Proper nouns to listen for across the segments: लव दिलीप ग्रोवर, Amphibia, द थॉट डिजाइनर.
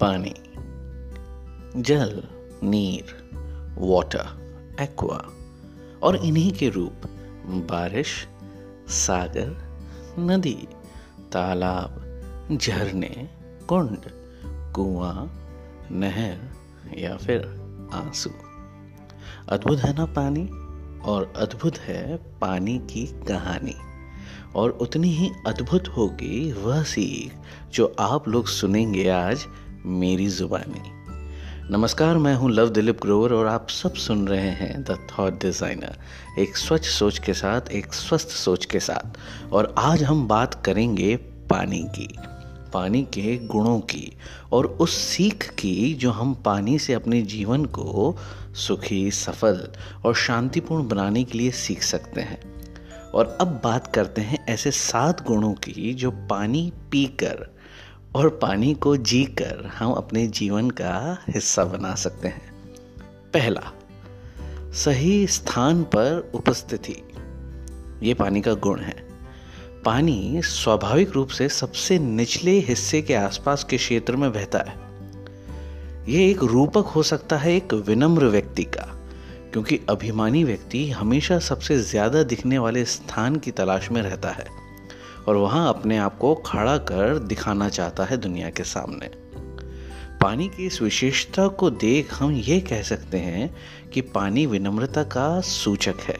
पानी, जल, नीर, वाटर, एक्वा, और इन्हीं के रूप बारिश, सागर, नदी, तालाब, झरने, कुंड, कुआं, नहर या फिर आंसू। अद्भुत है ना पानी, और अद्भुत है पानी की कहानी, और उतनी ही अद्भुत होगी वह सीख जो आप लोग सुनेंगे आज मेरी जुबानी। नमस्कार, मैं हूं लव दिलीप ग्रोवर और आप सब सुन रहे हैं द थॉट डिजाइनर, एक स्वच्छ सोच के साथ, एक स्वस्थ सोच के साथ। और आज हम बात करेंगे पानी की, पानी के गुणों की, और उस सीख की जो हम पानी से अपने जीवन को सुखी, सफल और शांतिपूर्ण बनाने के लिए सीख सकते हैं। और अब बात करते हैं ऐसे 7 गुणों की जो पानी पीकर और पानी को जीकर हम अपने जीवन का हिस्सा बना सकते हैं। पहला, सही स्थान पर उपस्थिति, ये पानी का गुण है। पानी स्वाभाविक रूप से सबसे निचले हिस्से के आसपास के क्षेत्र में बहता है। ये एक रूपक हो सकता है एक विनम्र व्यक्ति का, क्योंकि अभिमानी व्यक्ति हमेशा सबसे ज़्यादा दिखने वाले स्थान की तलाश में रहता है और वहाँ अपने आप को खड़ा कर दिखाना चाहता है दुनिया के सामने। पानी की इस विशेषता को देख हम ये कह सकते हैं कि पानी विनम्रता का सूचक है,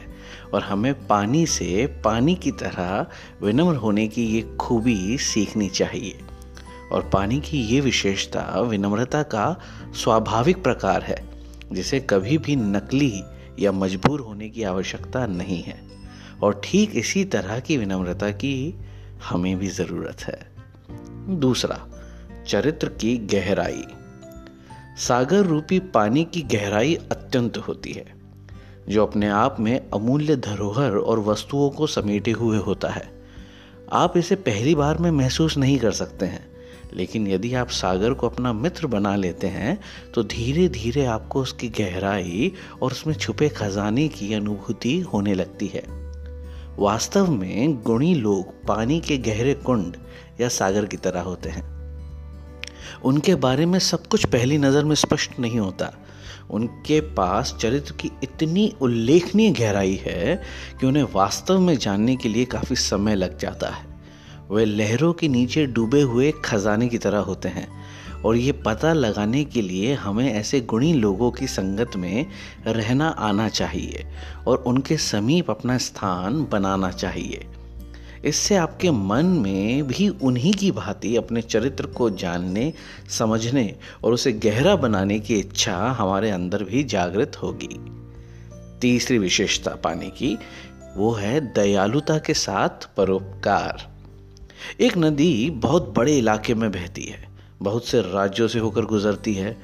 और हमें पानी से पानी की तरह विनम्र होने की ये खूबी सीखनी चाहिए। और पानी की ये विशेषता विनम्रता का स्वाभाविक प्रकार है, जिसे कभी भी नकली या मजबूर होने की आवश्यकता नहीं है, और ठीक इसी तरह की विनम्रता की हमें भी ज़रूरत है। दूसरा, चरित्र की गहराई। सागर रूपी पानी की गहराई अत्यंत होती है, जो अपने आप में अमूल्य धरोहर और वस्तुओं को समेटे हुए होता है। आप इसे पहली बार में महसूस नहीं कर सकते हैं, लेकिन यदि आप सागर को अपना मित्र बना लेते हैं तो धीरे धीरे आपको उसकी गहराई और उसमें छुपे खजाने की अनुभूति होने लगती है। वास्तव में गुणी लोग पानी के गहरे कुंड या सागर की तरह होते हैं। उनके बारे में सब कुछ पहली नज़र में स्पष्ट नहीं होता। उनके पास चरित्र की इतनी उल्लेखनीय गहराई है कि उन्हें वास्तव में जानने के लिए काफ़ी समय लग जाता है। वे लहरों के नीचे डूबे हुए खजाने की तरह होते हैं, और ये पता लगाने के लिए हमें ऐसे गुणी लोगों की संगत में रहना आना चाहिए और उनके समीप अपना स्थान बनाना चाहिए। इससे आपके मन में भी उन्हीं की भांति अपने चरित्र को जानने, समझने और उसे गहरा बनाने की इच्छा हमारे अंदर भी जागृत होगी। तीसरी विशेषता पानी की वो है दयालुता के साथ परोपकार। एक नदी बहुत बड़े इलाके में बहती है, बहुत से राज्यों से होकर गुजरती है।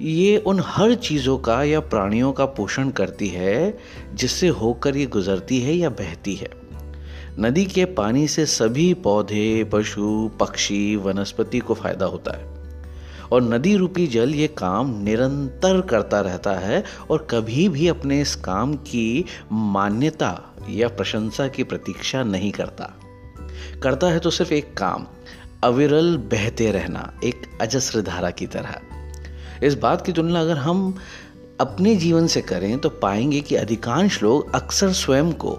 ये उन हर चीज़ों का या प्राणियों का पोषण करती है जिससे होकर ये गुजरती है या बहती है। नदी के पानी से सभी पौधे, पशु, पक्षी, वनस्पति को फायदा होता है, और नदी रूपी जल ये काम निरंतर करता रहता है और कभी भी अपने इस काम की मान्यता या प्रशंसा की प्रतीक्षा नहीं करता है, तो सिर्फ एक काम, अविरल बहते रहना, एक अजस्र धारा की तरह। इस बात की तुलना अगर हम अपने जीवन से करें तो पाएंगे कि अधिकांश लोग अक्सर स्वयं को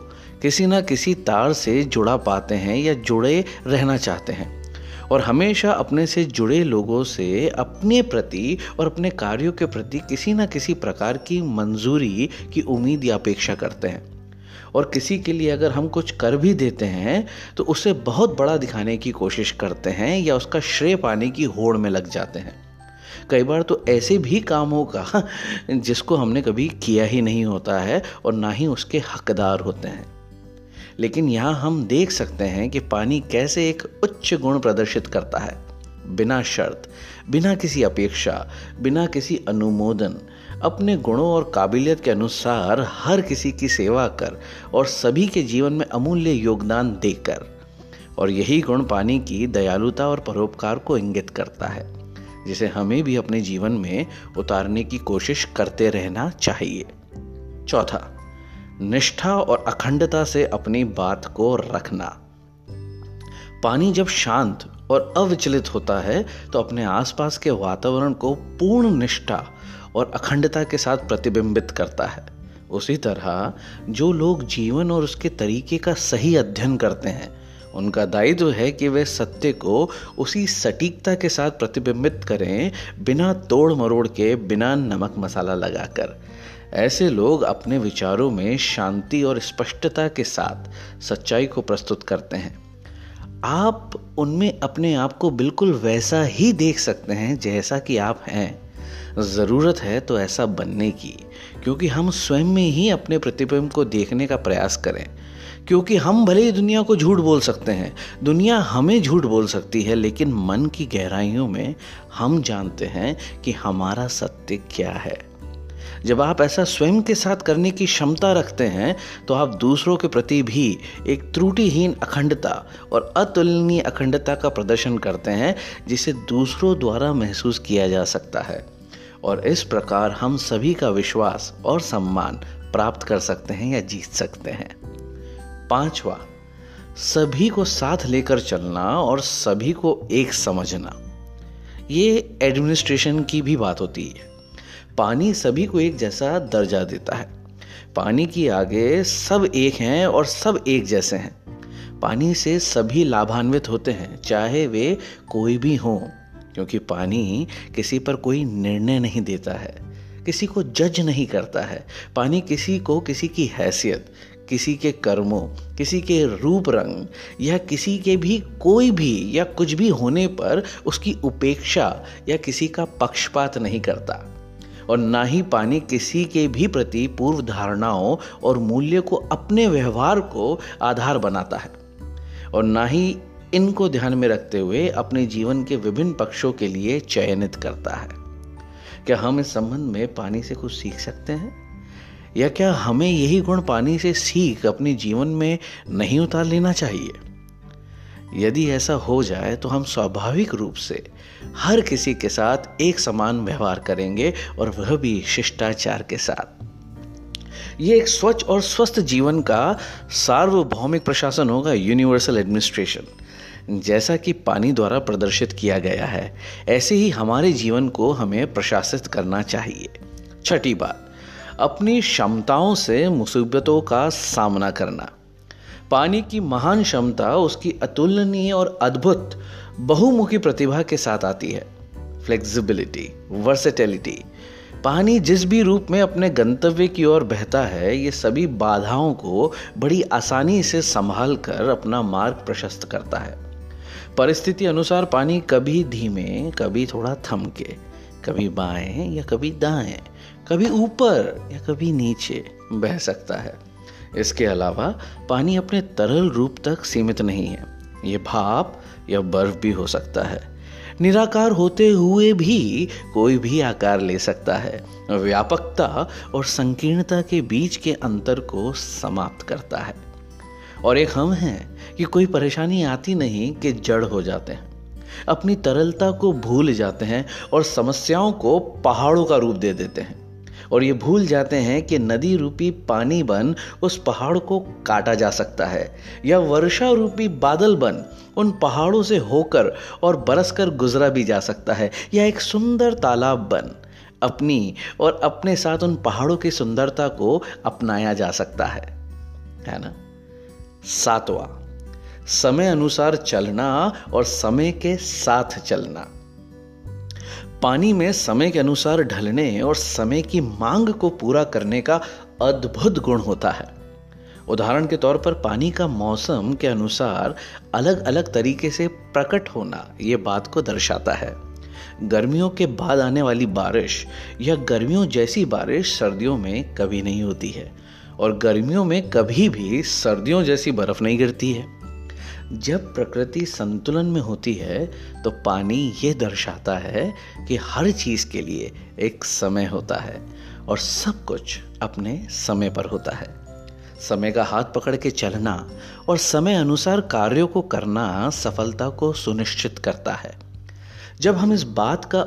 किसी ना किसी तार से जुड़ा पाते हैं या जुड़े रहना चाहते हैं, और हमेशा अपने से जुड़े लोगों से अपने प्रति और अपने कार्यों के प्रति किसी ना किसी प्रकार की मंजूरी की उम्मीद या अपेक्षा करते हैं। और किसी के लिए अगर हम कुछ कर भी देते हैं तो उसे बहुत बड़ा दिखाने की कोशिश करते हैं या उसका श्रेय पाने की होड़ में लग जाते हैं। कई बार तो ऐसे भी काम होगा जिसको हमने कभी किया ही नहीं होता है और ना ही उसके हकदार होते हैं। लेकिन यहाँ हम देख सकते हैं कि पानी कैसे एक उच्च गुण प्रदर्शित करता है, बिना शर्त, बिना किसी अपेक्षा, बिना किसी अनुमोदन, अपने गुणों और काबिलियत के अनुसार हर किसी की सेवा कर और सभी के जीवन में अमूल्य योगदान देकर। और यही गुण पानी की दयालुता और परोपकार को इंगित करता है, जिसे हमें भी अपने जीवन में उतारने की कोशिश करते रहना चाहिए। चौथा, निष्ठा और अखंडता से अपनी बात को रखना। पानी जब शांत और अविचलित होता है तो अपने आसपास के वातावरण को पूर्ण निष्ठा और अखंडता के साथ प्रतिबिंबित करता है। उसी तरह जो लोग जीवन और उसके तरीके का सही अध्ययन करते हैं उनका दायित्व है कि वे सत्य को उसी सटीकता के साथ प्रतिबिंबित करें, बिना तोड़ मरोड़ के, बिना नमक मसाला लगाकर। ऐसे लोग अपने विचारों में शांति और स्पष्टता के साथ सच्चाई को प्रस्तुत करते हैं। आप उनमें अपने आप को बिल्कुल वैसा ही देख सकते हैं जैसा कि आप हैं। ज़रूरत है तो ऐसा बनने की, क्योंकि हम स्वयं में ही अपने प्रतिबिंब को देखने का प्रयास करें। क्योंकि हम भले ही दुनिया को झूठ बोल सकते हैं, दुनिया हमें झूठ बोल सकती है, लेकिन मन की गहराइयों में हम जानते हैं कि हमारा सत्य क्या है। जब आप ऐसा स्वयं के साथ करने की क्षमता रखते हैं तो आप दूसरों के प्रति भी एक त्रुटिहीन अखंडता और अतुलनीय अखंडता का प्रदर्शन करते हैं, जिसे दूसरों द्वारा महसूस किया जा सकता है। और इस प्रकार हम सभी का विश्वास और सम्मान प्राप्त कर सकते हैं या जीत सकते हैं। 5वां, सभी को साथ लेकर चलना और सभी को एक समझना। ये एडमिनिस्ट्रेशन की भी बात होती है। पानी सभी को एक जैसा दर्जा देता है। पानी की आगे सब एक हैं और सब एक जैसे हैं। पानी से सभी लाभान्वित होते हैं, चाहे वे कोई भी हों, क्योंकि पानी किसी पर कोई निर्णय नहीं देता है, किसी को जज नहीं करता है। पानी किसी को किसी की हैसियत, किसी के कर्मों, किसी के रूप रंग या किसी के भी कोई भी या कुछ भी होने पर उसकी उपेक्षा या किसी का पक्षपात नहीं करता, और ना ही पानी किसी के भी प्रति पूर्व धारणाओं और मूल्य को अपने व्यवहार को आधार बनाता है, और ना ही इनको ध्यान में रखते हुए अपने जीवन के विभिन्न पक्षों के लिए चयनित करता है। क्या हम इस संबंध में पानी से कुछ सीख सकते हैं, या क्या हमें यही गुण पानी से सीख अपने जीवन में नहीं उतार लेना चाहिए? यदि ऐसा हो जाए तो हम स्वाभाविक रूप से हर किसी के साथ एक समान व्यवहार करेंगे, और वह भी शिष्टाचार के साथ। ये एक स्वच्छ और स्वस्थ जीवन का सार्वभौमिक प्रशासन होगा, यूनिवर्सल एडमिनिस्ट्रेशन, जैसा कि पानी द्वारा प्रदर्शित किया गया है। ऐसे ही हमारे जीवन को हमें प्रशासित करना चाहिए। 6ठी बात, अपनी क्षमताओं से मुसीबतों का सामना करना। पानी की महान क्षमता उसकी अतुलनीय और अद्भुत बहुमुखी प्रतिभा के साथ आती है। Flexibility, versatility. पानी जिस भी रूप में अपने गंतव्य की ओर बहता है, ये सभी बाधाओं को बड़ी आसानी से संभाल कर अपना मार्ग प्रशस्त करता है। परिस्थिति अनुसार पानी कभी धीमे, कभी थोड़ा थम के, कभी बाएं या कभी दाएं, कभी ऊपर या कभी नीचे बह सकता है। इसके अलावा पानी अपने तरल रूप तक सीमित नहीं है। ये भाप या बर्फ भी हो सकता है। निराकार होते हुए भी कोई भी आकार ले सकता है। व्यापकता और संकीर्णता के बीच के अंतर को समाप्त करता है। और एक हम हैं कि कोई परेशानी आती नहीं कि जड़ हो जाते हैं, अपनी तरलता को भूल जाते हैं और समस्याओं को पहाड़ों का रूप दे देते हैं। और ये भूल जाते हैं कि नदी रूपी पानी बन उस पहाड़ को काटा जा सकता है, या वर्षा रूपी बादल बन उन पहाड़ों से होकर और बरस कर गुजरा भी जा सकता है, या एक सुंदर तालाब बन अपनी और अपने साथ उन पहाड़ों की सुंदरता को अपनाया जा सकता है, है ना? 7वां, समय अनुसार चलना और समय के साथ चलना। पानी में समय के अनुसार ढलने और समय की मांग को पूरा करने का अद्भुत गुण होता है। उदाहरण के तौर पर पानी का मौसम के अनुसार अलग अलग तरीके से प्रकट होना ये बात को दर्शाता है। गर्मियों के बाद आने वाली बारिश या गर्मियों जैसी बारिश सर्दियों में कभी नहीं होती है, और गर्मियों में कभी भी सर्दियों जैसी बर्फ नहीं गिरती है। जब प्रकृति संतुलन में होती है तो पानी ये दर्शाता है कि हर चीज़ के लिए एक समय होता है और सब कुछ अपने समय पर होता है। समय का हाथ पकड़ के चलना और समय अनुसार कार्यों को करना सफलता को सुनिश्चित करता है। जब हम इस बात का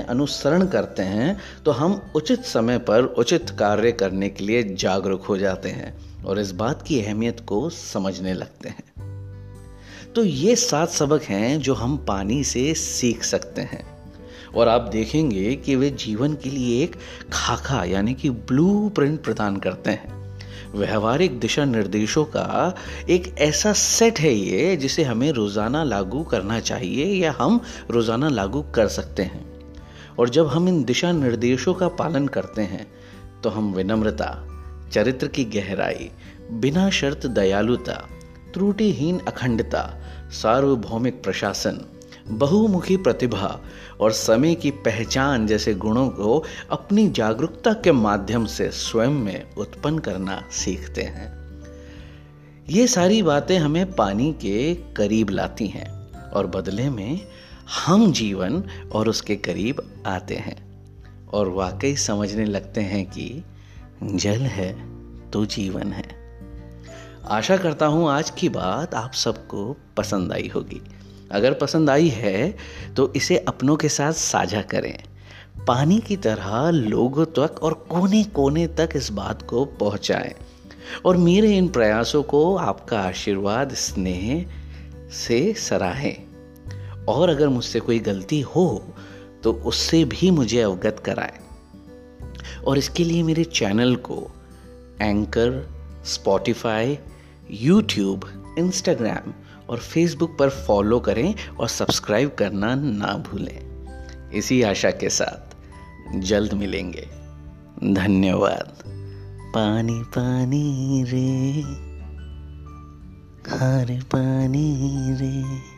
अनुसरण करते हैं तो हम उचित समय पर उचित कार्य करने के लिए जागरूक हो जाते हैं और इस बात की अहमियत को समझने लगते हैं। तो ये 7 सबक हैं जो हम पानी से सीख सकते हैं, और आप देखेंगे कि वे जीवन के लिए एक खाका यानी कि ब्लूप्रिंट प्रदान करते हैं। व्यवहारिक दिशा निर्देशों का एक ऐसा सेट है ये जिसे हमें रोज़ाना लागू करना चाहिए या हम रोज़ाना लागू कर सकते हैं। और जब हम इन दिशा निर्देशों का पालन करते हैं तो हम विनम्रता, चरित्र की गहराई, बिना शर्त दयालुता, त्रुटिहीन अखंडता, सार्वभौमिक प्रशासन, बहुमुखी प्रतिभा और समय की पहचान जैसे गुणों को अपनी जागरूकता के माध्यम से स्वयं में उत्पन्न करना सीखते हैं। ये सारी बातें हमें पानी के करीब लाती हैं और बदले में हम जीवन और उसके करीब आते हैं और वाकई समझने लगते हैं कि जल है तो जीवन है। आशा करता हूँ आज की बात आप सबको पसंद आई होगी। अगर पसंद आई है तो इसे अपनों के साथ साझा करें। पानी की तरह लोगों तक और कोने कोने तक इस बात को पहुंचाएं और मेरे इन प्रयासों को आपका आशीर्वाद, स्नेह से सराहें। और अगर मुझसे कोई गलती हो तो उससे भी मुझे अवगत कराएं। और इसके लिए मेरे चैनल को एंकर, स्पॉटिफाई, यूट्यूब, इंस्टाग्राम और फेसबुक पर फॉलो करें और सब्सक्राइब करना ना भूलें। इसी आशा के साथ जल्द मिलेंगे। धन्यवाद। पानी पानी रे, हरे पानी रे।